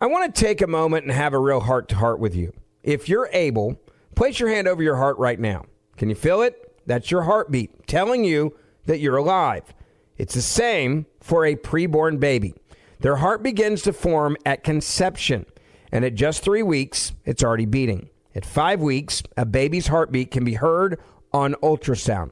I want to take a moment and have a real heart-to-heart with you. If you're able, place your hand over your heart right now. Can you feel it? That's your heartbeat telling you that you're alive. It's the same for a preborn baby. Their heart begins to form at conception, and at just 3 weeks, it's already beating. At 5 weeks, a baby's heartbeat can be heard on ultrasound.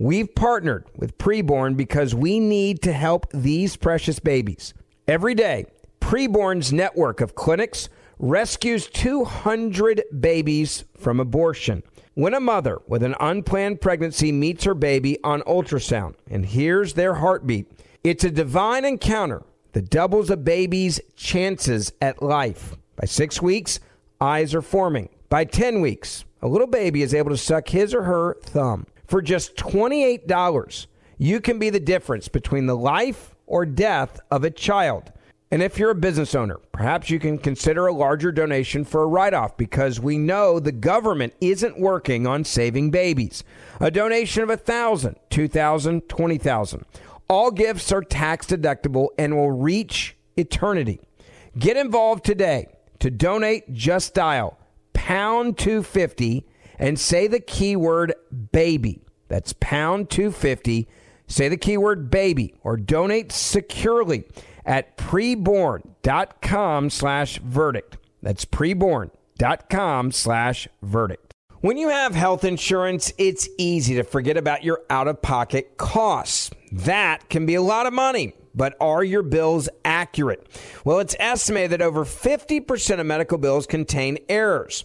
We've partnered with Preborn because we need to help these precious babies. Every day, Preborn's network of clinics rescues 200 babies from abortion. When a mother with an unplanned pregnancy meets her baby on ultrasound and hears their heartbeat, it's a divine encounter that doubles a baby's chances at life. By 6 weeks, eyes are forming. By 10 weeks, a little baby is able to suck his or her thumb. For just $28, you can be the difference between the life or death of a child. And if you're a business owner, perhaps you can consider a larger donation for a write-off, because we know the government isn't working on saving babies. A donation of $1,000, $2,000, $20,000. All gifts are tax deductible and will reach eternity. Get involved today. To donate, just dial pound 250 and say the keyword baby. That's pound 250. Say the keyword baby, or donate securely at preborn.com/verdict. That's preborn.com/verdict. When you have health insurance, it's easy to forget about your out-of-pocket costs. That can be a lot of money, but are your bills accurate? Well, it's estimated that over 50% of medical bills contain errors.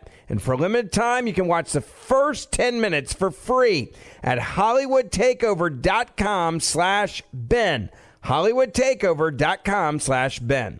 And for a limited time, you can watch the first 10 minutes for free at HollywoodTakeover.com/Ben. HollywoodTakeover.com/Ben.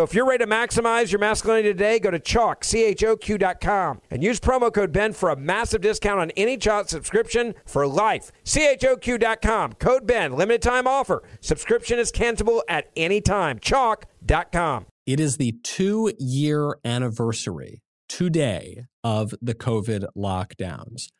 if you're ready to maximize your masculinity today, go to CHOQ, C-H-O-Q.com, and use promo code BEN for a massive discount on any CHOQ subscription for life. CHOQ.com, code BEN, limited time offer. Subscription is cancelable at any time. CHOQ.com. It is the 2-year anniversary today of the COVID lockdowns.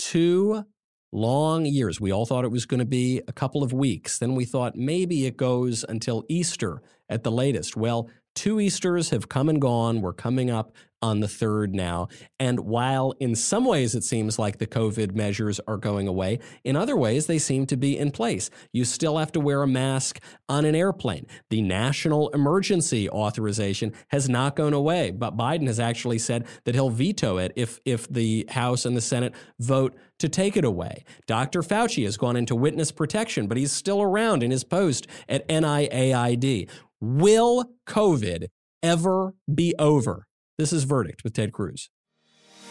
2 long years. We all thought it was going to be a couple of weeks. Then we thought maybe it goes until Easter at the latest. Well, 2 Easters have come and gone. We're coming up on the 3rd now. And while in some ways it seems like the COVID measures are going away, in other ways they seem to be in place. You still have to wear a mask on an airplane. The national emergency authorization has not gone away, but Biden has actually said that he'll veto it if the House and the Senate vote to take it away. Dr. Fauci has gone into witness protection, but he's still around in his post at NIAID. Will COVID ever be over? This is Verdict with Ted Cruz.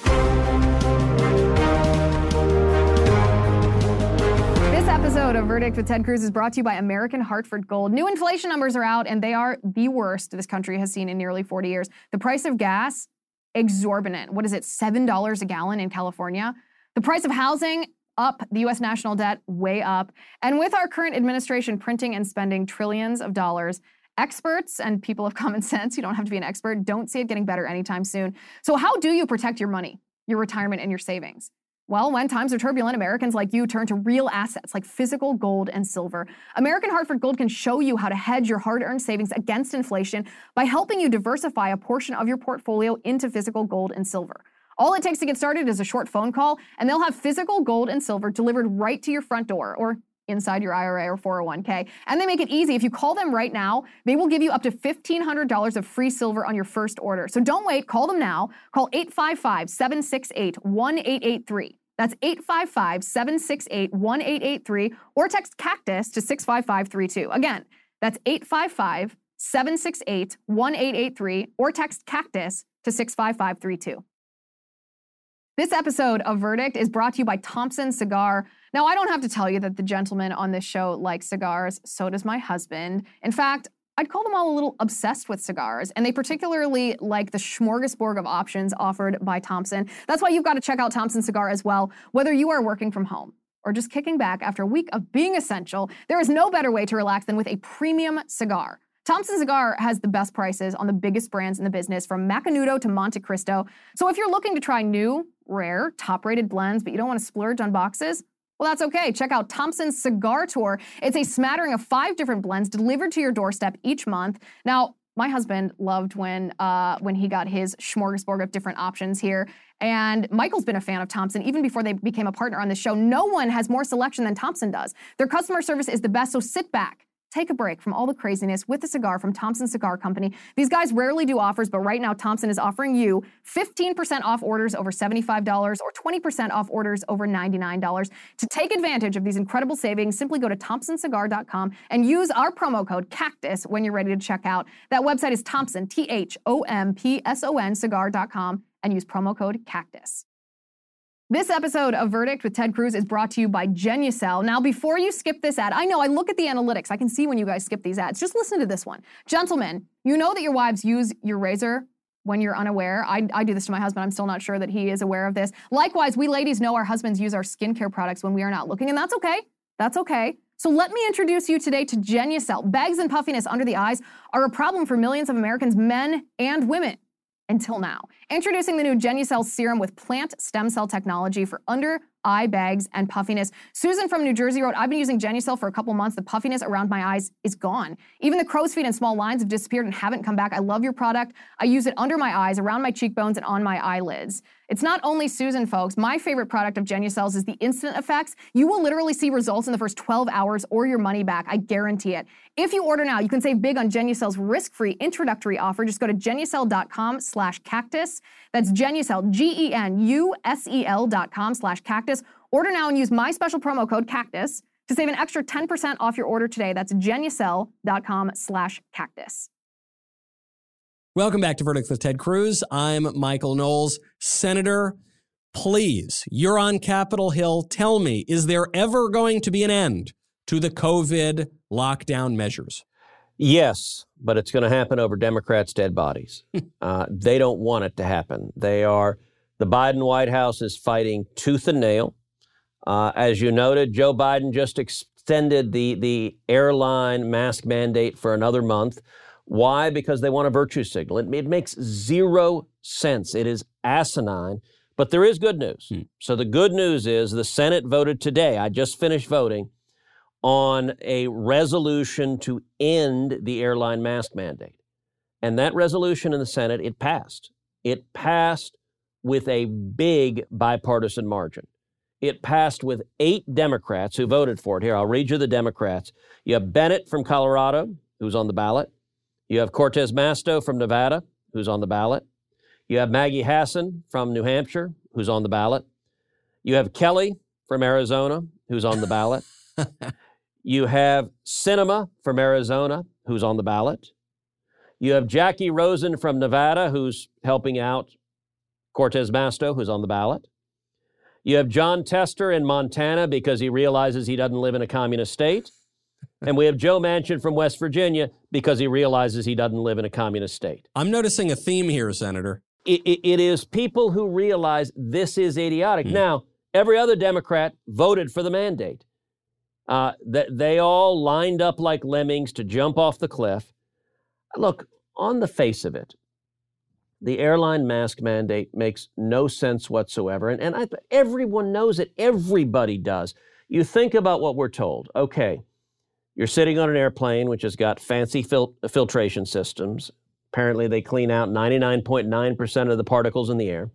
This episode of Verdict with Ted Cruz is brought to you by American Hartford Gold. New inflation numbers are out, and they are the worst this country has seen in nearly 40 years. The price of gas, exorbitant. What is it, $7 a gallon in California? The price of housing, up. The U.S. national debt, way up. And with our current administration printing and spending trillions of dollars, experts and people of common sense, you don't have to be an expert, don't see it getting better anytime soon. So how do you protect your money, your retirement, and your savings? Well, when times are turbulent, Americans like you turn to real assets like physical gold and silver. American Hartford Gold can show you how to hedge your hard-earned savings against inflation by helping you diversify a portion of your portfolio into physical gold and silver. All it takes to get started is a short phone call, and they'll have physical gold and silver delivered right to your front door or inside your IRA or 401k. And they make it easy. If you call them right now, they will give you up to $1,500 of free silver on your first order. So don't wait. Call them now. Call 855-768-1883. That's 855-768-1883 or text CACTUS to 65532. Again, that's 855-768-1883 or text CACTUS to 65532. This episode of Verdict is brought to you by Thompson Cigar. Now, I don't have to tell you that the gentlemen on this show like cigars. So does my husband. In fact, I'd call them all a little obsessed with cigars, and they particularly like the smorgasbord of options offered by Thompson. That's why you've got to check out Thompson Cigar as well, whether you are working from home or just kicking back after a week of being essential. There is no better way to relax than with a premium cigar. Thompson Cigar has the best prices on the biggest brands in the business, from Macanudo to Monte Cristo. So if you're looking to try new, rare, top-rated blends, but you don't want to splurge on boxes, well, that's okay. Check out Thompson's Cigar Tour. It's a smattering of 5 different blends delivered to your doorstep each month. Now, my husband loved when he got his smorgasbord of different options here. And Michael's been a fan of Thompson even before they became a partner on the show. No one has more selection than Thompson does. Their customer service is the best, so sit back. Take a break from all the craziness with a cigar from Thompson Cigar Company. These guys rarely do offers, but right now Thompson is offering you 15% off orders over $75 or 20% off orders over $99. To take advantage of these incredible savings, simply go to thompsoncigar.com and use our promo code CACTUS when you're ready to check out. That website is Thompson, Thompson, cigar.com, and use promo code CACTUS. This episode of Verdict with Ted Cruz is brought to you by Genucel. Now, before you skip this ad, I know I look at the analytics. I can see when you guys skip these ads. Just listen to this one. Gentlemen, you know that your wives use your razor when you're unaware. I do this to my husband. I'm still not sure that he is aware of this. Likewise, we ladies know our husbands use our skincare products when we are not looking, and that's okay. That's okay. So let me introduce you today to Genucel. Bags and puffiness under the eyes are a problem for millions of Americans, men and women. Until now. Introducing the new Genucel serum with plant stem cell technology for under-eye bags and puffiness. Susan from New Jersey wrote, I've been using Genucel for a couple months. The puffiness around my eyes is gone. Even the crow's feet and small lines have disappeared and haven't come back. I love your product. I use it under my eyes, around my cheekbones, and on my eyelids. It's not only Susan, folks. My favorite product of Genucel's is the instant effects. You will literally see results in the first 12 hours or your money back. I guarantee it. If you order now, you can save big on Genucel's risk-free introductory offer. Just go to Genucel.com/cactus. That's Genucel, Genucel.com/cactus. Order now and use my special promo code CACTUS to save an extra 10% off your order today. That's Genucel.com/cactus. Welcome back to Verdict with Ted Cruz. I'm Michael Knowles. Senator, please, you're on Capitol Hill. Tell me, is there ever going to be an end to the COVID lockdown measures? Yes, but it's going to happen over Democrats' dead bodies. They don't want it to happen. The Biden White House is fighting tooth and nail. As you noted, Joe Biden just extended the airline mask mandate for another month. Why? Because they want a virtue signal. It makes zero sense. It is asinine, but there is good news. So the good news is the Senate voted today, I just finished voting, on a resolution to end the airline mask mandate. And that resolution in the Senate, it passed. It passed with a big bipartisan margin. It passed with 8 Democrats who voted for it. Here, I'll read you the Democrats. You have Bennett from Colorado, who's on the ballot. You have Cortez Masto from Nevada, who's on the ballot. You have Maggie Hassan from New Hampshire, who's on the ballot. You have Kelly from Arizona, who's on the ballot. You have Sinema from Arizona, who's on the ballot. You have Jackie Rosen from Nevada, who's helping out Cortez Masto, who's on the ballot. You have John Tester in Montana because he realizes he doesn't live in a communist state. And we have Joe Manchin from West Virginia because he realizes he doesn't live in a communist state. I'm noticing a theme here, Senator. It is people who realize this is idiotic. Now, every other Democrat voted for the mandate. They all lined up like lemmings to jump off the cliff. Look, on the face of it, The airline mask mandate makes no sense whatsoever. And everyone knows it. Everybody does. You think about what we're told. Okay, you're sitting on an airplane, which has got fancy filtration systems. Apparently, they clean out 99.9% of the particles in the air.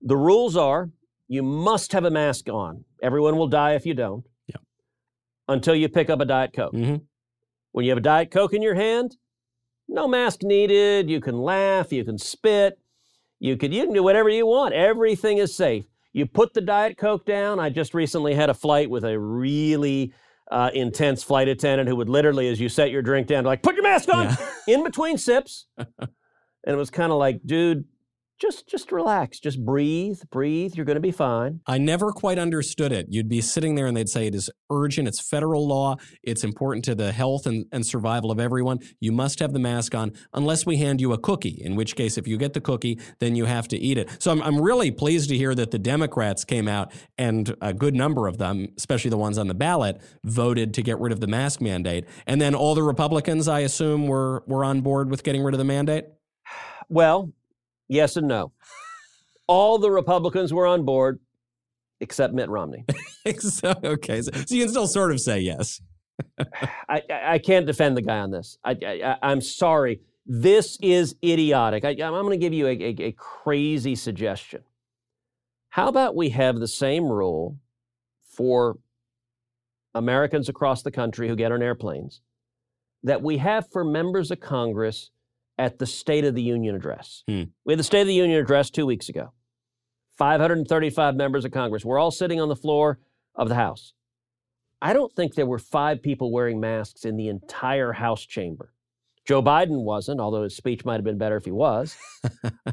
The rules are you must have a mask on. Everyone will die if you don't. Yeah. Until you pick up a Diet Coke. Mm-hmm. When you have a Diet Coke in your hand, no mask needed. You can laugh. You can spit. You can do whatever you want. Everything is safe. You put the Diet Coke down. I just recently had a flight with a really intense flight attendant who would literally, as you set your drink down, like, put your mask on in between sips. And it was kind of like, dude, just relax. Just breathe. You're going to be fine. I never quite understood it. You'd be sitting there and they'd say it is urgent. It's federal law. It's important to the health and survival of everyone. You must have the mask on unless we hand you a cookie, in which case if you get the cookie, then you have to eat it. So I'm really pleased to hear that the Democrats came out and a good number of them, especially the ones on the ballot, voted to get rid of the mask mandate. And then all the Republicans, I assume, were on board with getting rid of the mandate? Well, yes and no. All the Republicans were on board, except Mitt Romney. Okay, so you can still sort of say yes. I can't defend the guy on this. I'm sorry. This is idiotic. I'm going to give you a crazy suggestion. How about we have the same rule for Americans across the country who get on airplanes that we have for members of Congress at the State of the Union address. We had the State of the Union address 2 weeks ago. 535 members of Congress. We're all sitting on the floor of the House. I don't think there were five people wearing masks in the entire House chamber. Joe Biden wasn't, although his speech might have been better if he was.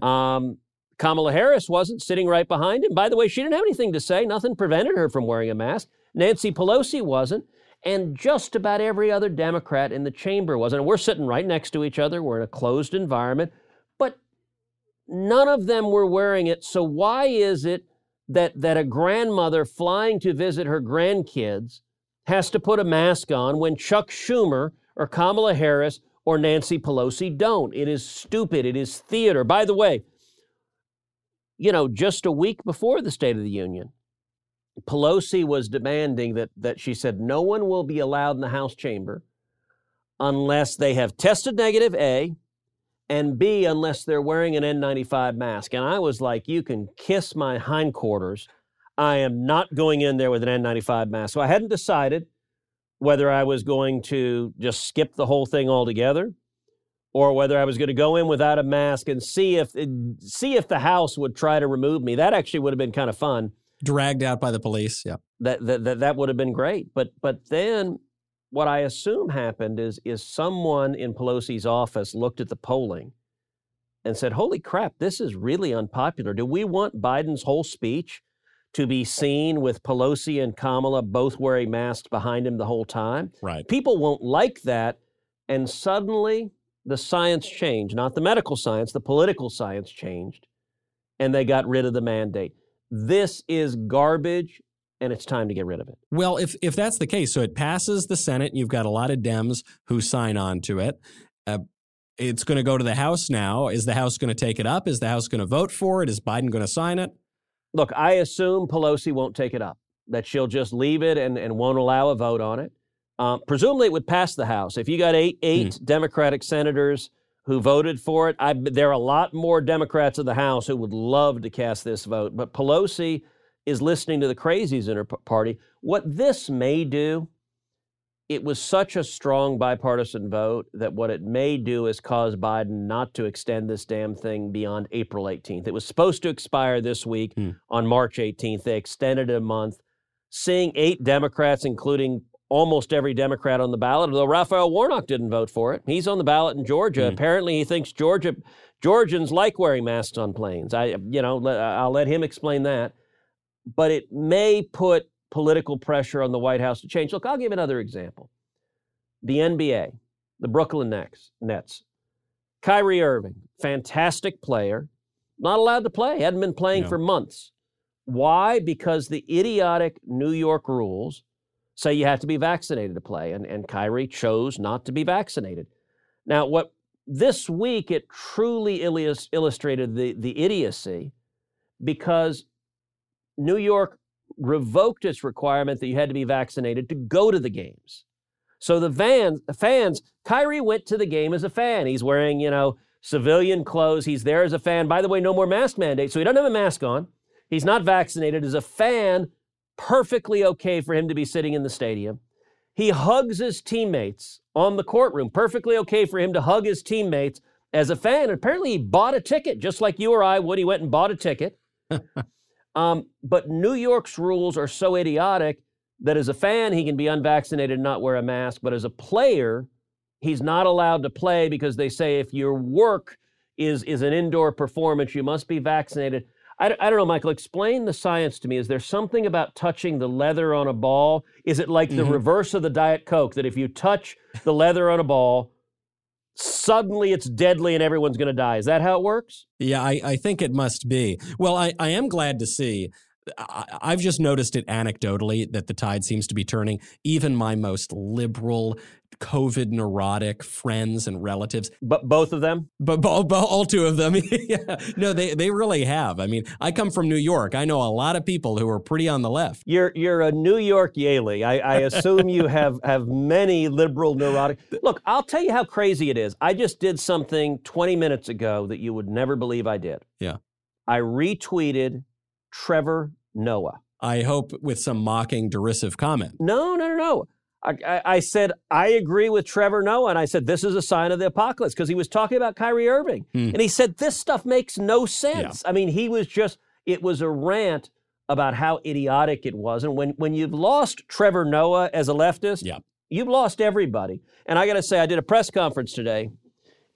Kamala Harris wasn't, sitting right behind him. By the way, she didn't have anything to say. Nothing prevented her from wearing a mask. Nancy Pelosi wasn't. And just about every other Democrat in the chamber wasn't. And we're sitting right next to each other. We're in a closed environment. But none of them were wearing it. So why is it that a grandmother flying to visit her grandkids has to put a mask on when Chuck Schumer or Kamala Harris or Nancy Pelosi don't? It is stupid. It is theater. By the way, you know, just a week before the State of the Union, Pelosi was demanding that she said no one will be allowed in the House chamber unless they have tested negative, A, and B, unless they're wearing an N95 mask. And I was like, you can kiss my hindquarters. I am not going in there with an N95 mask. So I hadn't decided whether I was going to just skip the whole thing altogether or whether I was going to go in without a mask and see if the House would try to remove me. That actually would have been kind of fun. Dragged out by the police, yeah. That would have been great. But then what I assume happened is someone in Pelosi's office looked at the polling and said, holy crap, this is really unpopular. Do we want Biden's whole speech to be seen with Pelosi and Kamala both wearing masks behind him the whole time? Right. People won't like that. And suddenly the science changed, not the medical science, the political science changed, and they got rid of the mandate. This is garbage, and it's time to get rid of it. Well, if that's the case, so it passes the Senate. You've got a lot of Dems who sign on to it. It's going to go to the House now. Is the House going to take it up? Is the House going to vote for it? Is Biden going to sign it? Look, I assume Pelosi won't take it up, that she'll just leave it and won't allow a vote on it. Presumably, it would pass the House. If you got eight Democratic senators who voted for it. There are a lot more Democrats in the House who would love to cast this vote, but Pelosi is listening to the crazies in her party. What this may do, it was such a strong bipartisan vote that what it may do is cause Biden not to extend this damn thing beyond April 18th. It was supposed to expire this week on March 18th. They extended it a month. Seeing eight Democrats, including almost every Democrat on the ballot, although Raphael Warnock didn't vote for it. He's on the ballot in Georgia. Apparently, he thinks Georgians like wearing masks on planes. I'll let him explain that. But it may put political pressure on the White House to change. Look, I'll give another example. The NBA, the Brooklyn Nets. Kyrie Irving, fantastic player, not allowed to play, hadn't been playing for months. Why? Because the idiotic New York rules say you have to be vaccinated to play, and Kyrie chose not to be vaccinated. Now, what this week it truly illustrated the idiocy, because New York revoked its requirement that you had to be vaccinated to go to the games. So the fans, Kyrie went to the game as a fan. He's wearing, civilian clothes. He's there as a fan. By the way, no more mask mandate. So he doesn't have a mask on. He's not vaccinated. As a fan, perfectly okay for him to be sitting in the stadium. He hugs his teammates on the courtroom. Perfectly okay for him to hug his teammates as a fan. Apparently he bought a ticket, just like you or I would. He went and bought a ticket. But New York's rules are so idiotic that as a fan, he can be unvaccinated and not wear a mask. But as a player, he's not allowed to play because they say if your work is an indoor performance, you must be vaccinated. I don't know, Michael, explain the science to me. Is there something about touching the leather on a ball? Is it like the reverse of the Diet Coke, that if you touch the leather on a ball, suddenly it's deadly and everyone's going to die? Is that how it works? Yeah, I think it must be. Well, I am glad to see. I've just noticed it anecdotally that the tide seems to be turning. Even my most liberal, COVID neurotic friends and relatives. But both of them? But all two of them. Yeah. No, they really have. I mean, I come from New York. I know a lot of people who are pretty on the left. You're a New York Yalie. I assume you have many liberal neurotic. Look, I'll tell you how crazy it is. I just did something 20 minutes ago that you would never believe I did. Yeah. I retweeted Trevor Noah. I hope with some mocking, derisive comment. No. I said, I agree with Trevor Noah. And I said, this is a sign of the apocalypse, because he was talking about Kyrie Irving. And he said, this stuff makes no sense. Yeah. I mean, it was a rant about how idiotic it was. And when you've lost Trevor Noah as a leftist, you've lost everybody. And I got to say, I did a press conference today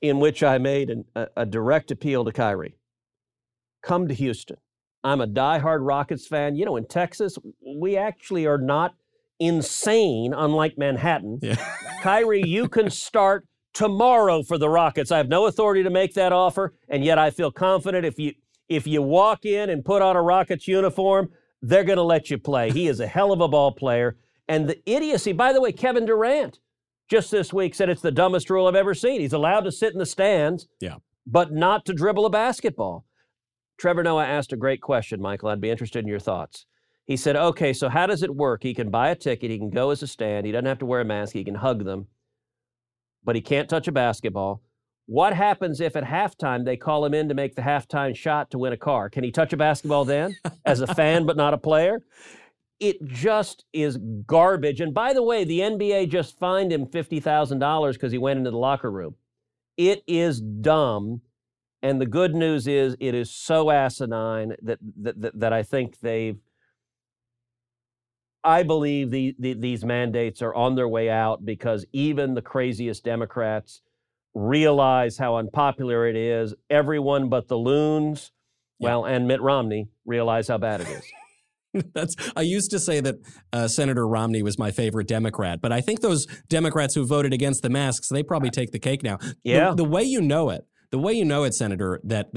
in which I made a direct appeal to Kyrie. Come to Houston. I'm a diehard Rockets fan. In Texas, we actually are not insane, unlike Manhattan. Yeah. Kyrie, you can start tomorrow for the Rockets. I have no authority to make that offer, and yet I feel confident if you walk in and put on a Rockets uniform, they're going to let you play. He is a hell of a ball player. And the idiocy, by the way, Kevin Durant just this week said it's the dumbest rule I've ever seen. He's allowed to sit in the stands, but not to dribble a basketball. Trevor Noah asked a great question, Michael. I'd be interested in your thoughts. He said, okay, so how does it work? He can buy a ticket. He can go as a stand. He doesn't have to wear a mask. He can hug them, but he can't touch a basketball. What happens if at halftime they call him in to make the halftime shot to win a car? Can he touch a basketball then as a fan, but not a player? It just is garbage. And by the way, the NBA just fined him $50,000 because he went into the locker room. It is dumb. And the good news is it is so asinine that I think I believe these mandates are on their way out, because even the craziest Democrats realize how unpopular it is. Everyone but the loons, and Mitt Romney realize how bad it is. I used to say that Senator Romney was my favorite Democrat, but I think those Democrats who voted against the masks, they probably take the cake now. Yeah. The way you know it, Senator, that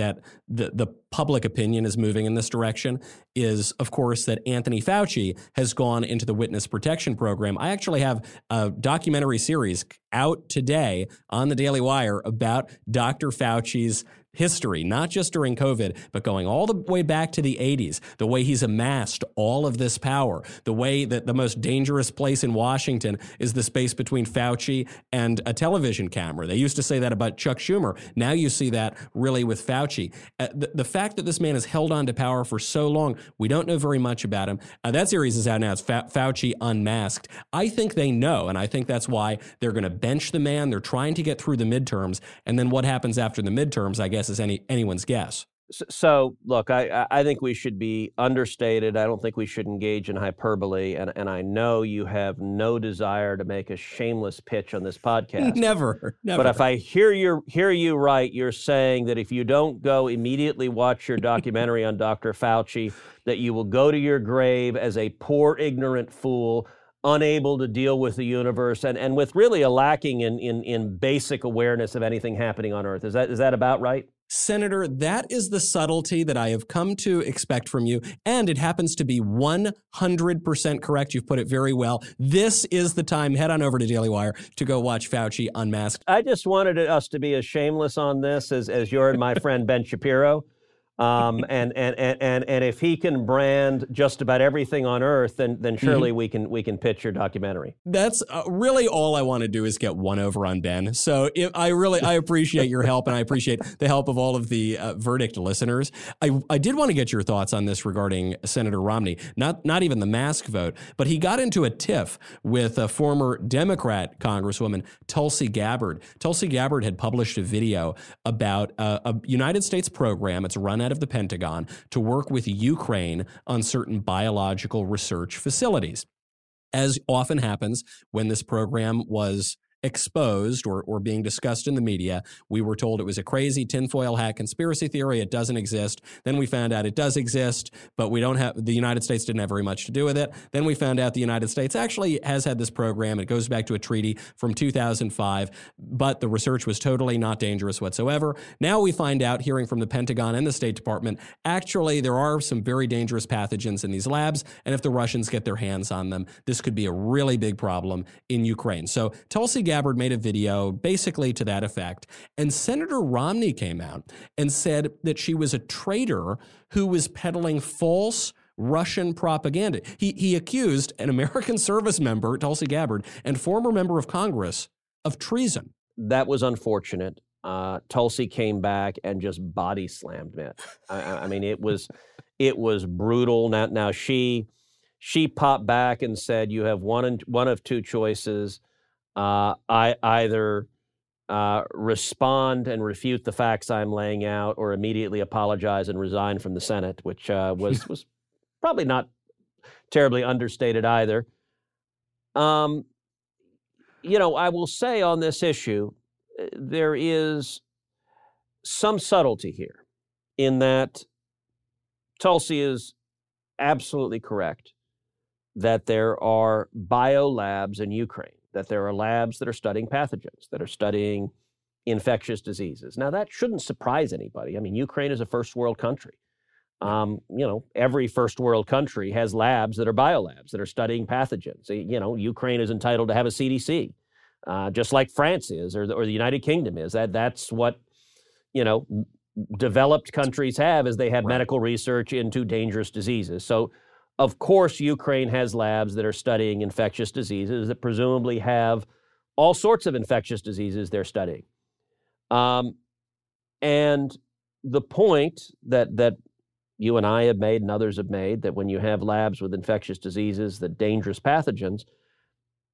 the public opinion is moving in this direction is, of course, that Anthony Fauci has gone into the witness protection program. I actually have a documentary series out today on the Daily Wire about Dr. Fauci's history, not just during COVID, but going all the way back to the 80s, the way he's amassed all of this power, the way that the most dangerous place in Washington is the space between Fauci and a television camera. They used to say that about Chuck Schumer. Now you see that really with Fauci. The fact that this man has held on to power for so long, we don't know very much about him. That series is out now. It's Fauci Unmasked. I think they know, and I think that's why they're going to bench the man. They're trying to get through the midterms. And then what happens after the midterms, I guess, is anyone's guess. So look, I think we should be understated. I don't think we should engage in hyperbole. And I know you have no desire to make a shameless pitch on this podcast. Never. But if I hear you right, you're saying that if you don't go immediately watch your documentary on Dr. Fauci, that you will go to your grave as a poor, ignorant fool, unable to deal with the universe and with really a lacking in basic awareness of anything happening on Earth. Is that about right? Senator, that is the subtlety that I have come to expect from you, and it happens to be 100% correct. You've put it very well. This is the time. Head on over to Daily Wire to go watch Fauci unmasked. I just wanted us to be as shameless on this as your and my friend Ben Shapiro. And if he can brand just about everything on Earth, then surely we can pitch your documentary. That's really all I want to do is get one over on Ben. So I appreciate your help, and I appreciate the help of all of the Verdict listeners. I did want to get your thoughts on this regarding Senator Romney. Not even the mask vote, but he got into a tiff with a former Democrat Congresswoman, Tulsi Gabbard. Tulsi Gabbard had published a video about a United States program. It's run out of the Pentagon to work with Ukraine on certain biological research facilities. As often happens when this program was exposed or being discussed in the media, we were told it was a crazy tinfoil hat conspiracy theory. It doesn't exist. Then we found out it does exist, but the United States didn't have very much to do with it. Then we found out the United States actually has had this program. It goes back to a treaty from 2005, but the research was totally not dangerous whatsoever. Now we find out, hearing from the Pentagon and the State Department, actually there are some very dangerous pathogens in these labs, and if the Russians get their hands on them, this could be a really big problem in Ukraine. So Tulsi Gabbard made a video basically to that effect, and Senator Romney came out and said that she was a traitor who was peddling false Russian propaganda. He accused an American service member, Tulsi Gabbard, and former member of Congress of treason. That was unfortunate. Tulsi came back and just body slammed Mitt. I mean, it was brutal. Now she popped back and said, "You have one of two choices." I either respond and refute the facts I'm laying out, or immediately apologize and resign from the Senate, which was probably not terribly understated either. I will say on this issue, there is some subtlety here in that Tulsi is absolutely correct that there are biolabs in Ukraine, that there are labs that are studying pathogens, that are studying infectious diseases. Now, that shouldn't surprise anybody. I mean, Ukraine is a first world country. Every first world country has labs that are biolabs, that are studying pathogens. Ukraine is entitled to have a CDC, just like France is, or the United Kingdom is. That's what, developed countries have, is they have medical research into dangerous diseases. So, of course, Ukraine has labs that are studying infectious diseases that presumably have all sorts of infectious diseases they're studying. And the point that you and I have made and others have made, that when you have labs with infectious diseases, the dangerous pathogens,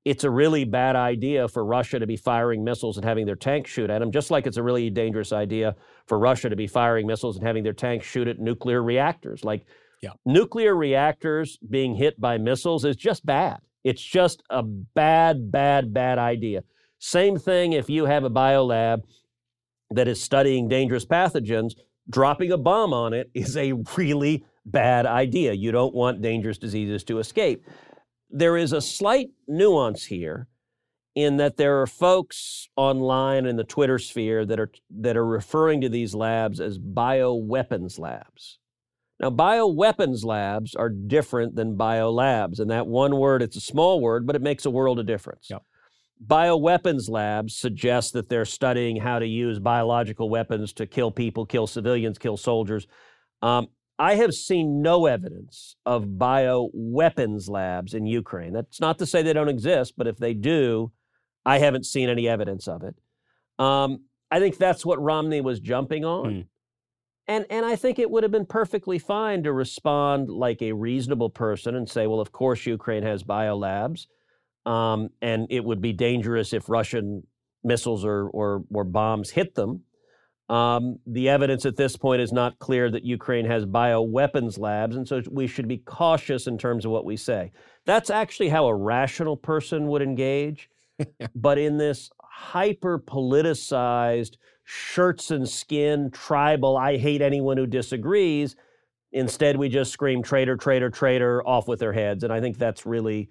it's a really bad idea for Russia to be firing missiles and having their tanks shoot at them, just like it's a really dangerous idea for Russia to be firing missiles and having their tanks shoot at nuclear reactors. Nuclear reactors being hit by missiles is just bad. It's just a bad, bad, bad idea. Same thing if you have a biolab that is studying dangerous pathogens, dropping a bomb on it is a really bad idea. You don't want dangerous diseases to escape. There is a slight nuance here in that there are folks online in the Twitter sphere that are referring to these labs as bioweapons labs. Now, bioweapons labs are different than biolabs. And that one word, it's a small word, but it makes a world of difference. Yep. Bioweapons labs suggest that they're studying how to use biological weapons to kill people, kill civilians, kill soldiers. I have seen no evidence of bioweapons labs in Ukraine. That's not to say they don't exist, but if they do, I haven't seen any evidence of it. I think that's what Romney was jumping on. And I think it would have been perfectly fine to respond like a reasonable person and say, well, of course, Ukraine has biolabs, and it would be dangerous if Russian missiles or bombs hit them. The evidence at this point is not clear that Ukraine has bioweapons labs, and so we should be cautious in terms of what we say. That's actually how a rational person would engage. But in this hyper-politicized, shirts and skin, tribal, I hate anyone who disagrees. Instead, we just scream, traitor, traitor, traitor, off with their heads. And I think that's really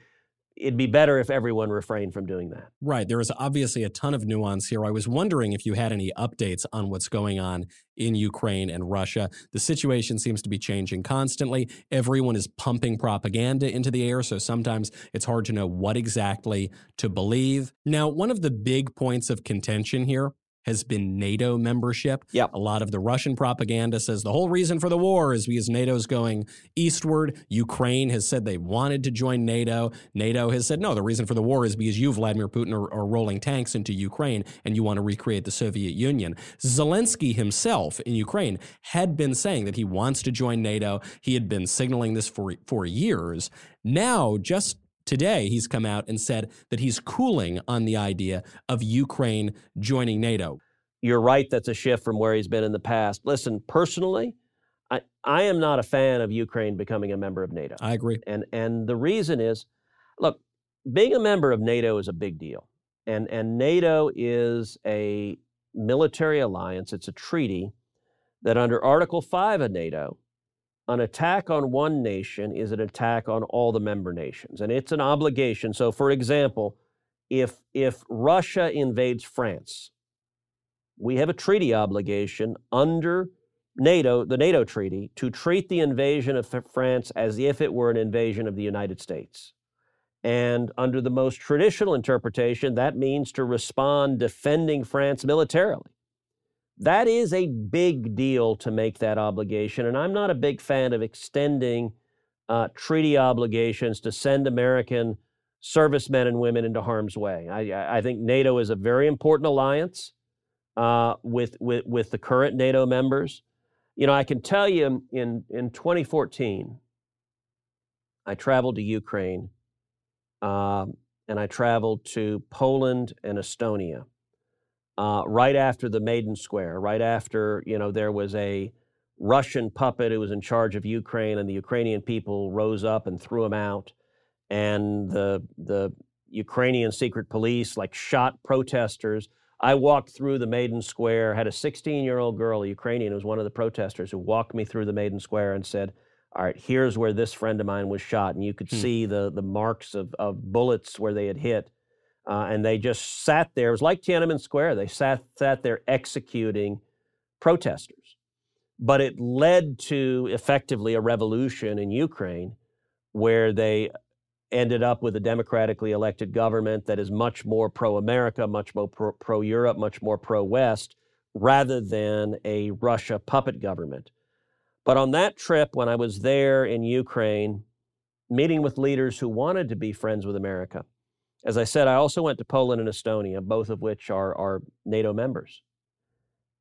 it'd be better if everyone refrained from doing that. Right. There is obviously a ton of nuance here. I was wondering if you had any updates on what's going on in Ukraine and Russia. The situation seems to be changing constantly. Everyone is pumping propaganda into the air, so sometimes it's hard to know what exactly to believe. Now, one of the big points of contention here has been NATO membership. Yep. A lot of the Russian propaganda says the whole reason for the war is because NATO's going eastward. Ukraine has said they wanted to join NATO. NATO has said, no, the reason for the war is because you, Vladimir Putin, are rolling tanks into Ukraine and you want to recreate the Soviet Union. Zelensky himself in Ukraine had been saying that he wants to join NATO. He had been signaling this for years. Now, just today, he's come out and said that he's cooling on the idea of Ukraine joining NATO. You're right. That's a shift from where he's been in the past. Listen, personally, I am not a fan of Ukraine becoming a member of NATO. I agree. And the reason is, look, being a member of NATO is a big deal. And NATO is a military alliance. It's a treaty that under Article 5 of NATO, an attack on one nation is an attack on all the member nations, and it's an obligation. So, for example, if Russia invades France, we have a treaty obligation under NATO, the NATO treaty, to treat the invasion of France as if it were an invasion of the United States. And under the most traditional interpretation, that means to respond defending France militarily. That is a big deal to make that obligation, and I'm not a big fan of extending treaty obligations to send American servicemen and women into harm's way. I think NATO is a very important alliance with the current NATO members. You know, I can tell you in 2014, I traveled to Ukraine, and I traveled to Poland and Estonia. Right after the Maidan Square, right after, you know, there was a Russian puppet who was in charge of Ukraine, and the Ukrainian people rose up and threw him out. And the Ukrainian secret police, like, shot protesters. I walked through the Maidan Square, had a 16-year-old girl, a Ukrainian, who was one of the protesters, who walked me through the Maidan Square and said, all right, here's where this friend of mine was shot. And you could see the marks of bullets where they had hit. And they just sat there. It was like Tiananmen Square. They sat there executing protesters. But it led to effectively a revolution in Ukraine where they ended up with a democratically elected government that is much more pro-America, much more pro-Europe, much more pro-West, rather than a Russia puppet government. But on that trip, when I was there in Ukraine, meeting with leaders who wanted to be friends with America, as I said, I also went to Poland and Estonia, both of which are NATO members.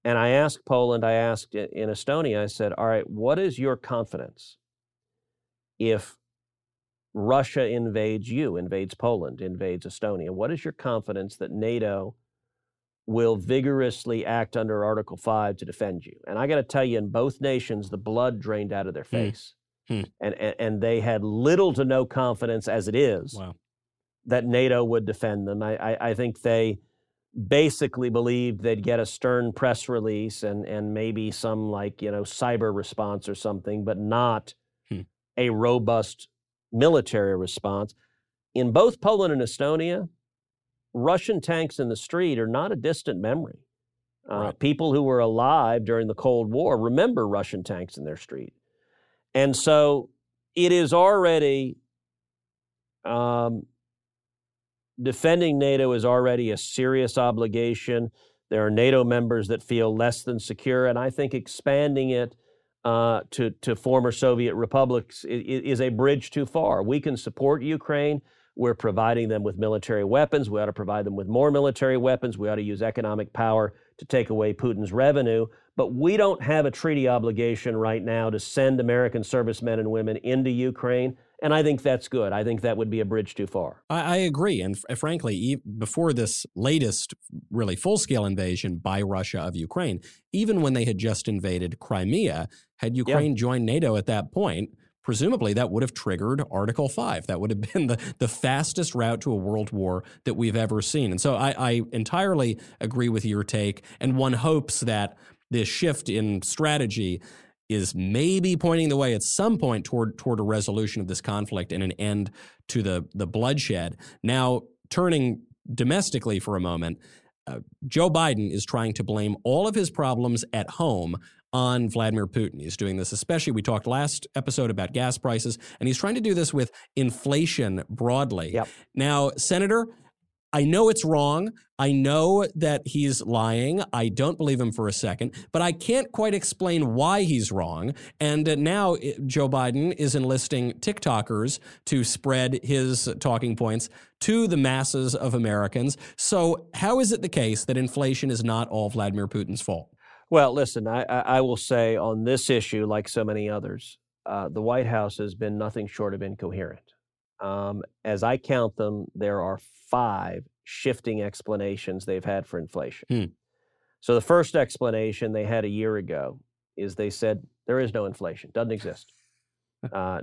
And I asked Poland, I asked in Estonia, I said, all right, what is your confidence if Russia invades you, invades Poland, invades Estonia? What is your confidence that NATO will vigorously act under Article 5 to defend you? And I got to tell you, in both nations, the blood drained out of their face. And they had little to no confidence as it is. Wow. That NATO would defend them. I think they basically believed they'd get a stern press release and maybe some, like, you know, cyber response or something, but not a robust military response. In both Poland and Estonia, Russian tanks in the street are not a distant memory. Right. People who were alive during the Cold War remember Russian tanks in their street. And so it is already... defending NATO is already a serious obligation. There are NATO members that feel less than secure, and I think expanding it to former Soviet republics is a bridge too far. We can support Ukraine. We're providing them with military weapons. We ought to provide them with more military weapons. We ought to use economic power to take away Putin's revenue. But we don't have a treaty obligation right now to send American servicemen and women into Ukraine. And I think that's good. I think that would be a bridge too far. I agree. And frankly, before this latest really full-scale invasion by Russia of Ukraine, even when they had just invaded Crimea, had Ukraine joined NATO at that point, presumably that would have triggered Article 5. That would have been the fastest route to a world war that we've ever seen. And so I entirely agree with your take. And one hopes that this shift in strategy is maybe pointing the way at some point toward a resolution of this conflict and an end to the bloodshed. Now, turning domestically for a moment, Joe Biden is trying to blame all of his problems at home on Vladimir Putin. He's doing this, especially, we talked last episode about gas prices, and he's trying to do this with inflation broadly. Yep. Now, Senator, I know it's wrong. I know that he's lying. I don't believe him for a second, but I can't quite explain why he's wrong. And now Joe Biden is enlisting TikTokers to spread his talking points to the masses of Americans. So how is it the case that inflation is not all Vladimir Putin's fault? Well, listen, I will say on this issue, like so many others, the White House has been nothing short of incoherent. As I count them, there are 5 shifting explanations they've had for inflation. So the first explanation they had a year ago is they said there is no inflation, doesn't exist.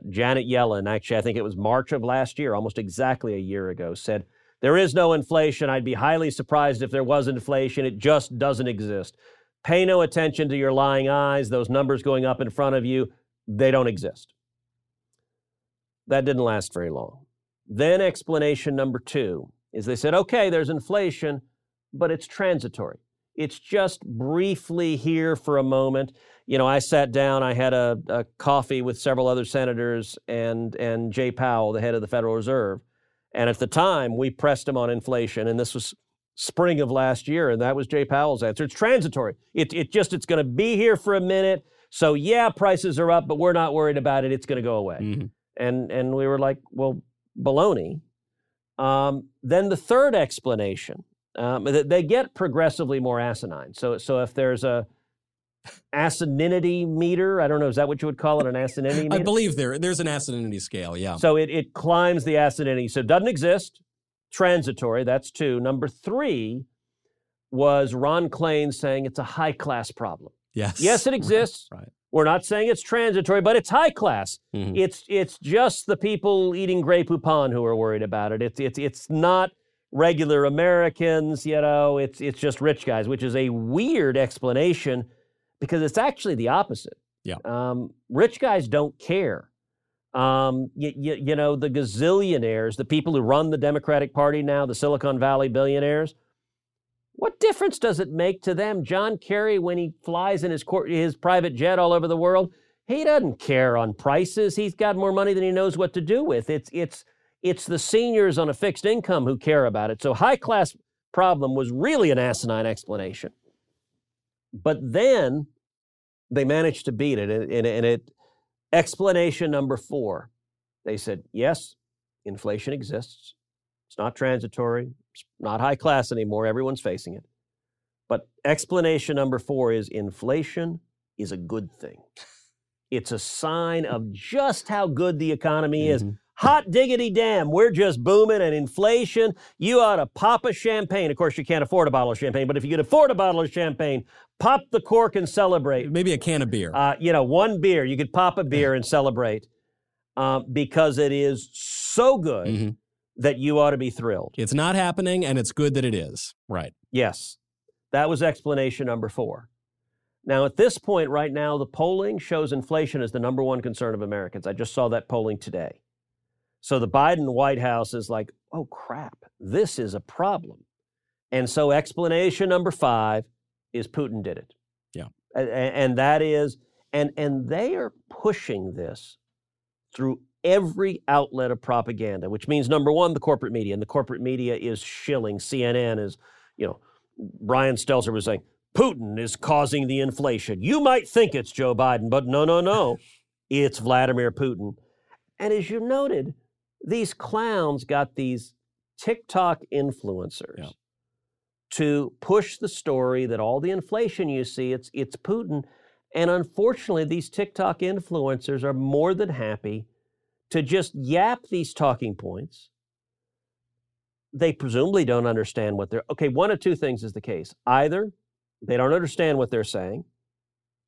Janet Yellen, actually, I think it was March of last year, almost exactly a year ago, said there is no inflation. I'd be highly surprised if there was inflation. It just doesn't exist. Pay no attention to your lying eyes. Those numbers going up in front of you, they don't exist. That didn't last very long. Then explanation number 2 is they said, okay, there's inflation, but it's transitory. It's just briefly here for a moment. You know, I sat down, I had a coffee with several other senators and Jay Powell, the head of the Federal Reserve. And at the time, we pressed him on inflation, and this was spring of last year, and that was Jay Powell's answer. It's transitory. It's going to be here for a minute. So yeah, prices are up, but we're not worried about it. It's going to go away. Mm-hmm. And we were like, well, baloney. Then the third explanation, they get progressively more asinine. So if there's a asininity meter, I don't know, is that what you would call it, an asininity meter? I believe there's an asininity scale, yeah. So it climbs the asininity. So it doesn't exist, transitory, that's 2. Number 3 was Ron Klain saying it's a high-class problem. Yes, it exists. Right. We're not saying it's transitory, but it's high class. Mm-hmm. It's just the people eating Grey Poupon who are worried about it. It's not regular Americans, you know, it's just rich guys, which is a weird explanation because it's actually the opposite. Yeah. Rich guys don't care. You know, the gazillionaires, the people who run the Democratic Party now, the Silicon Valley billionaires, what difference does it make to them? John Kerry, when he flies in his private jet all over the world, he doesn't care on prices. He's got more money than he knows what to do with. It's the seniors on a fixed income who care about it. So high-class problem was really an asinine explanation. But then they managed to beat it. And explanation number 4, they said, yes, inflation exists. It's not transitory. It's not high class anymore. Everyone's facing it. But explanation number 4 is inflation is a good thing. It's a sign of just how good the economy is. Hot diggity damn, we're just booming, and inflation, you ought to pop a champagne. Of course, you can't afford a bottle of champagne, but if you could afford a bottle of champagne, pop the cork and celebrate. Maybe a can of beer. One beer. You could pop a beer and celebrate because it is so good. Mm-hmm. That you ought to be thrilled. It's not happening, and it's good that it is. Right. Yes. That was explanation number 4. Now, at this point right now, the polling shows inflation is the number one concern of Americans. I just saw that polling today. So the Biden White House is like, oh, crap, this is a problem. And so explanation number 5 is Putin did it. Yeah. And that is, and they are pushing this through every outlet of propaganda, which means, number 1, the corporate media. And the corporate media is shilling. CNN is, you know, Brian Stelter was saying, Putin is causing the inflation. You might think it's Joe Biden, but no. It's Vladimir Putin. And as you noted, these clowns got these TikTok influencers to push the story that all the inflation you see, it's Putin. And unfortunately, these TikTok influencers are more than happy to just yap these talking points. They presumably don't understand what they're... Okay, one of 2 things is the case. Either they don't understand what they're saying,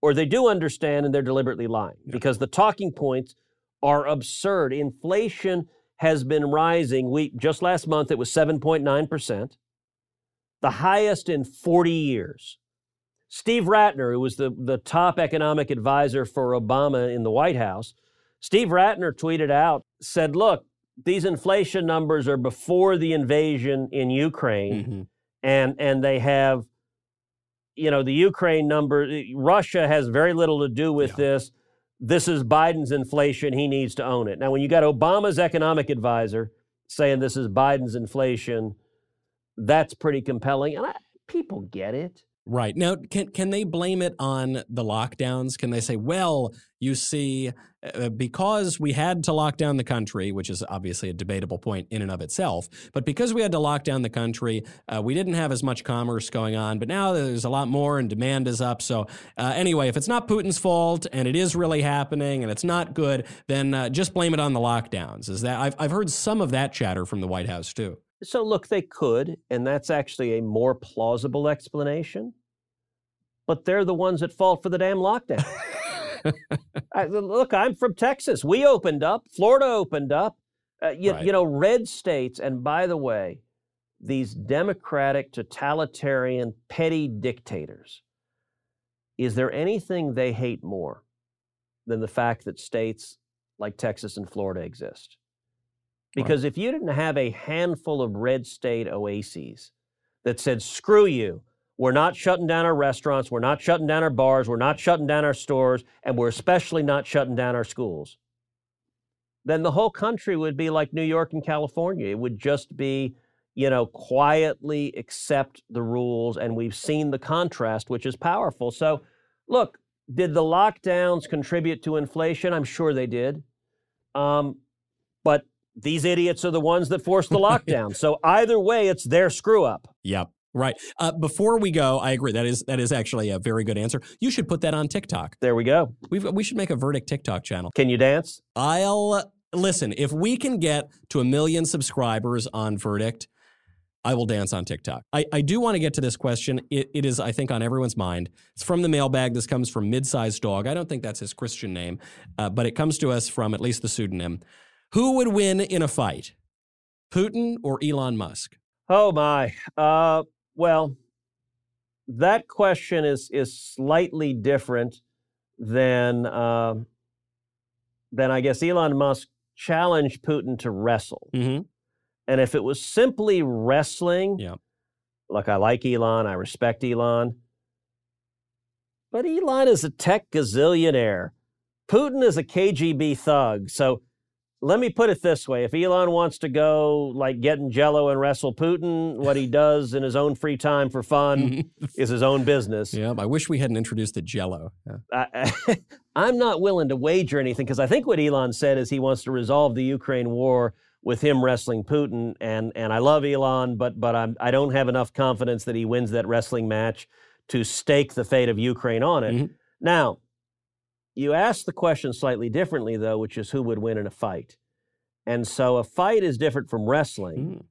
or they do understand and they're deliberately lying because the talking points are absurd. Inflation has been rising. Just last month, it was 7.9%, the highest in 40 years. Steve Rattner, who was the top economic advisor for Obama in the White House, Steve Rattner tweeted out, said, look, these inflation numbers are before the invasion in Ukraine, mm-hmm. and they have, you know, the Ukraine number, Russia has very little to do with this. This is Biden's inflation. He needs to own it. Now, when you got Obama's economic advisor saying this is Biden's inflation, that's pretty compelling. And people get it. Right. Now, can they blame it on the lockdowns? Can they say, well, you see, because we had to lock down the country, which is obviously a debatable point in and of itself, but because we had to lock down the country, we didn't have as much commerce going on, but now there's a lot more and demand is up. So anyway, if it's not Putin's fault and it is really happening and it's not good, then just blame it on the lockdowns. Is that I've heard some of that chatter from the White House, too. So look, they could, and that's actually a more plausible explanation. But they're the ones at fault for the damn lockdown. Look, I'm from Texas. We opened up. Florida opened up. You know, red states. And by the way, these democratic, totalitarian, petty dictators, is there anything they hate more than the fact that states like Texas and Florida exist? Because if you didn't have a handful of red state oases that said, screw you, we're not shutting down our restaurants, we're not shutting down our bars, we're not shutting down our stores, and we're especially not shutting down our schools, then the whole country would be like New York and California. It would just be, you know, quietly accept the rules. And we've seen the contrast, which is powerful. So look, did the lockdowns contribute to inflation? I'm sure they did. But these idiots are the ones that forced the lockdown. So either way, it's their screw up. Yep. Right. Before we go, I agree. That is actually a very good answer. You should put that on TikTok. There we go. We should make a Verdict TikTok channel. Can you dance? Listen, if we can get to 1 million subscribers on Verdict, I will dance on TikTok. I do want to get to this question. It is, I think, on everyone's mind. It's from the mailbag. This comes from Mid-Sized Dog. I don't think that's his Christian name, but it comes to us from at least the pseudonym. Who would win in a fight, Putin or Elon Musk? Oh, my. Well, that question is slightly different than I guess Elon Musk challenged Putin to wrestle. Mm-hmm. And if it was simply wrestling, look, I like Elon. I respect Elon. But Elon is a tech gazillionaire. Putin is a KGB thug. So let me put it this way. If Elon wants to go like get in Jell-O and wrestle Putin, what he does in his own free time for fun is his own business. Yeah, I wish we hadn't introduced the Jell-O. Yeah. I'm not willing to wager anything because I think what Elon said is he wants to resolve the Ukraine war with him wrestling Putin. And I love Elon, but I don't have enough confidence that he wins that wrestling match to stake the fate of Ukraine on it. Mm-hmm. Now, you ask the question slightly differently, though, which is who would win in a fight. And so a fight is different from wrestling. Mm.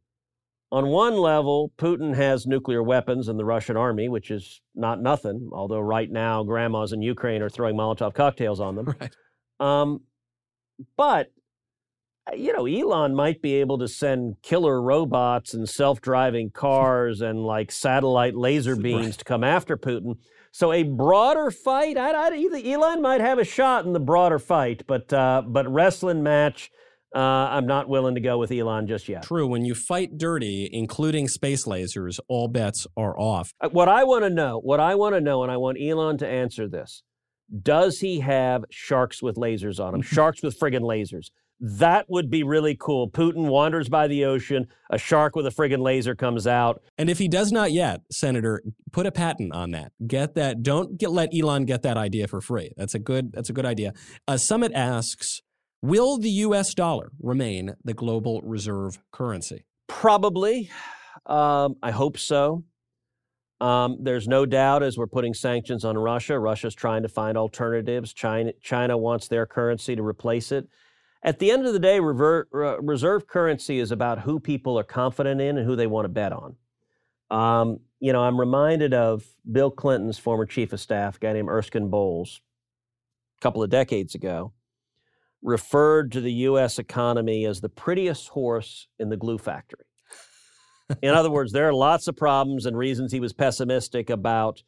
On one level, Putin has nuclear weapons in the Russian army, which is not nothing, although right now grandmas in Ukraine are throwing Molotov cocktails on them. Right. But, you know, Elon might be able to send killer robots and self-driving cars and like satellite laser beams to come after Putin. So a broader fight, Elon might have a shot in the broader fight, but wrestling match, I'm not willing to go with Elon just yet. True. When you fight dirty, including space lasers, all bets are off. What I want to know, and I want Elon to answer this, does he have sharks with lasers on him? Sharks with friggin' lasers. That would be really cool. Putin wanders by the ocean, a shark with a friggin' laser comes out. And if he does not yet, Senator, put a patent on that. Get that. Let Elon get that idea for free. That's a good idea. Summit asks, will the U.S. dollar remain the global reserve currency? Probably. I hope so. There's no doubt as we're putting sanctions on Russia, Russia's trying to find alternatives. China wants their currency to replace it. At the end of the day, reserve currency is about who people are confident in and who they want to bet on. You know, I'm reminded of Bill Clinton's former chief of staff, a guy named Erskine Bowles, a couple of decades ago, referred to the U.S. economy as the prettiest horse in the glue factory. In other words, there are lots of problems and reasons he was pessimistic about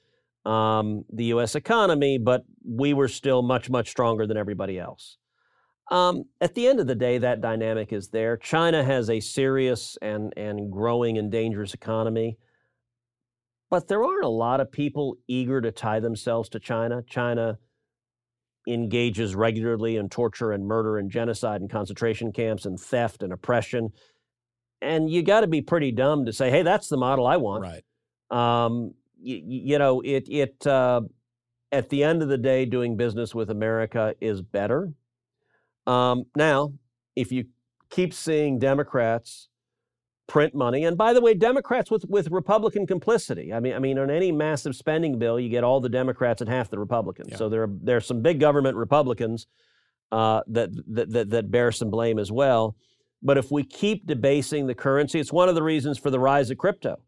the U.S. economy, but we were still much, much stronger than everybody else. At the end of the day, that dynamic is there. China has a serious and growing and dangerous economy, but there aren't a lot of people eager to tie themselves to China. China engages regularly in torture and murder and genocide and concentration camps and theft and oppression. And you got to be pretty dumb to say, hey, that's the model I want. Right. At the end of the day, doing business with America is better. Now, if you keep seeing Democrats print money, and by the way, Democrats with Republican complicity. I mean, on any massive spending bill, you get all the Democrats and half the Republicans. Yeah. So there are some big government Republicans that bear some blame as well. But if we keep debasing the currency, it's one of the reasons for the rise of crypto.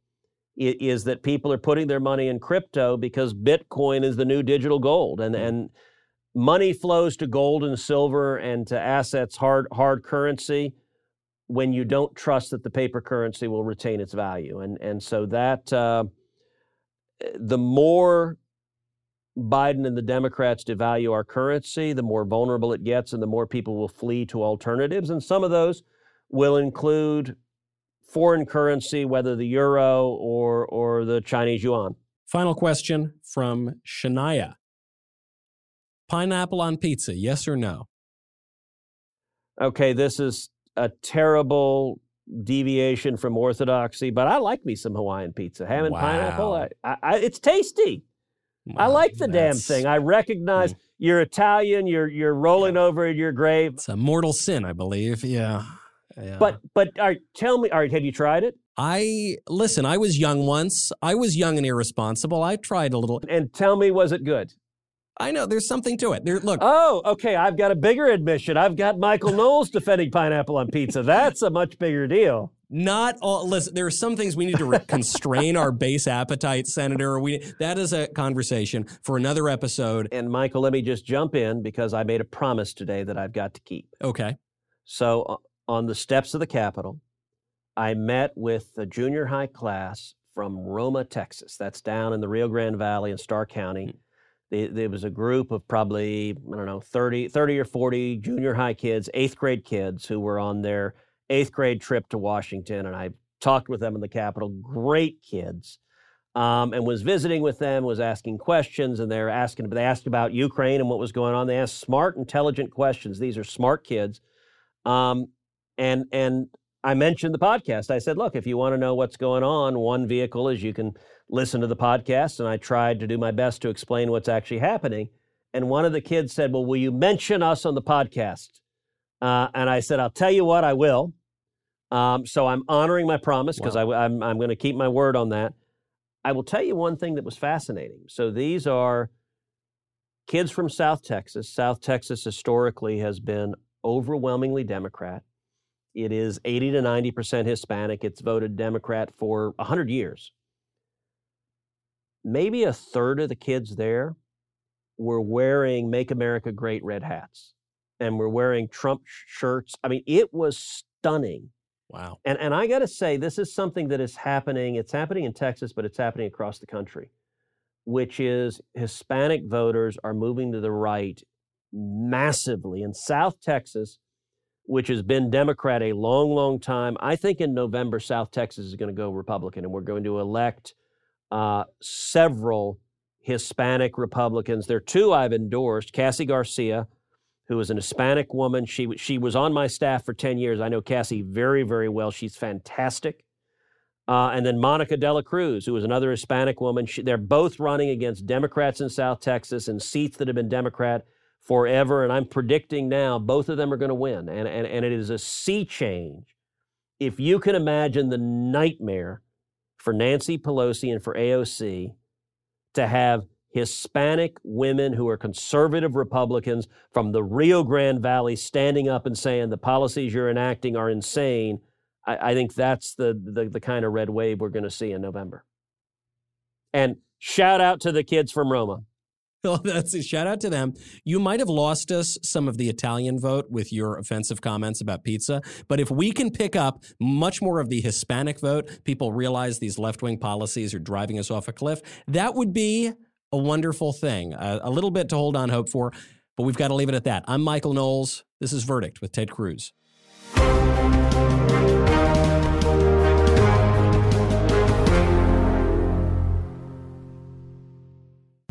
It is that people are putting their money in crypto because Bitcoin is the new digital gold, and money flows to gold and silver and to assets, hard currency, when you don't trust that the paper currency will retain its value. And so that the more Biden and the Democrats devalue our currency, the more vulnerable it gets and the more people will flee to alternatives. And some of those will include foreign currency, whether the euro or the Chinese yuan. Final question from Shania. Pineapple on pizza, yes or no? Okay, this is a terrible deviation from orthodoxy, but I like me some Hawaiian pizza. Ham and pineapple, I it's tasty. Wow, I like the damn thing. I recognize you're Italian, you're rolling over in your grave. It's a mortal sin, I believe, yeah. But all right, tell me, all right, have you tried it? I was young once. I was young and irresponsible. I tried a little. And tell me, was it good? I know, there's something to it. Look. Oh, okay, I've got a bigger admission. I've got Michael Knowles defending pineapple on pizza. That's a much bigger deal. Not all, listen, there are some things we need to constrain our base appetite, Senator. That is a conversation for another episode. And Michael, let me just jump in because I made a promise today that I've got to keep. Okay. So on the steps of the Capitol, I met with the junior high class from Roma, Texas. That's down in the Rio Grande Valley in Starr County. Mm-hmm. There was a group of probably, I don't know, 30 or 40 junior high kids, 8th grade kids who were on their 8th grade trip to Washington. And I talked with them in the Capitol, great kids, and was visiting with them, was asking questions. And they asked about Ukraine and what was going on. They asked smart, intelligent questions. These are smart kids. And I mentioned the podcast. I said, look, if you want to know what's going on, one vehicle is you can listen to the podcast. And I tried to do my best to explain what's actually happening. And one of the kids said, well, will you mention us on the podcast? And I said, I'll tell you what, I will. So I'm honoring my promise because I'm going to keep my word on that. I will tell you one thing that was fascinating. So these are kids from South Texas. South Texas historically has been overwhelmingly Democrat. It is 80 to 90% Hispanic. It's voted Democrat for 100 years. Maybe a third of the kids there were wearing Make America Great red hats and were wearing Trump shirts. I mean, it was stunning. Wow. And I got to say, this is something that is happening. It's happening in Texas, but it's happening across the country, which is Hispanic voters are moving to the right massively. In South Texas, which has been Democrat a long, long time, I think in November, South Texas is going to go Republican, and we're going to elect several Hispanic Republicans. There are two I've endorsed, Cassie Garcia, who is an Hispanic woman. She was on my staff for 10 years. I know Cassie very, very well. She's fantastic. And then Monica De La Cruz, who is another Hispanic woman. They're both running against Democrats in South Texas in seats that have been Democrat forever, and I'm predicting now both of them are going to win, and it is a sea change. If you can imagine the nightmare for Nancy Pelosi and for AOC to have Hispanic women who are conservative Republicans from the Rio Grande Valley standing up and saying the policies you're enacting are insane, I think that's the kind of red wave we're going to see in November. And shout out to the kids from Roma. Well, that's a shout out to them. You might have lost us some of the Italian vote with your offensive comments about pizza, but if we can pick up much more of the Hispanic vote, people realize these left-wing policies are driving us off a cliff, that would be a wonderful thing, a little bit to hold on hope for, but we've got to leave it at that. I'm Michael Knowles. This is Verdict with Ted Cruz.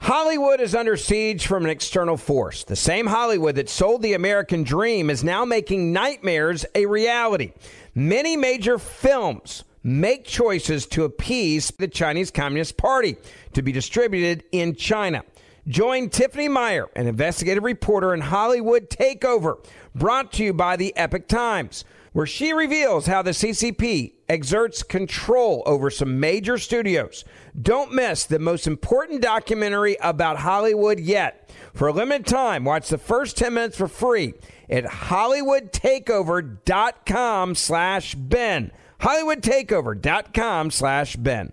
Hollywood is under siege from an external force. The same Hollywood that sold the American dream is now making nightmares a reality. Many major films make choices to appease the Chinese Communist Party to be distributed in China. Join Tiffany Meyer, an investigative reporter in Hollywood Takeover, brought to you by the Epoch Times, where she reveals how the CCP exerts control over some major studios. Don't miss the most important documentary about Hollywood yet. For a limited time, watch the first 10 minutes for free at HollywoodTakeover.com/Ben. HollywoodTakeover.com/Ben.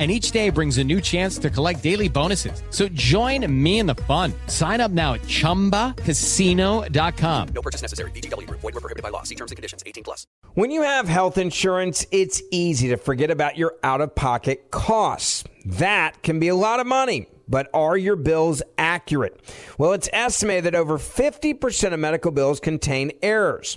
And each day brings a new chance to collect daily bonuses. So join me in the fun. Sign up now at ChumbaCasino.com. No purchase necessary. VGW. Void where prohibited by law. See terms and conditions. 18+. When you have health insurance, it's easy to forget about your out-of-pocket costs. That can be a lot of money. But are your bills accurate? Well, it's estimated that over 50% of medical bills contain errors.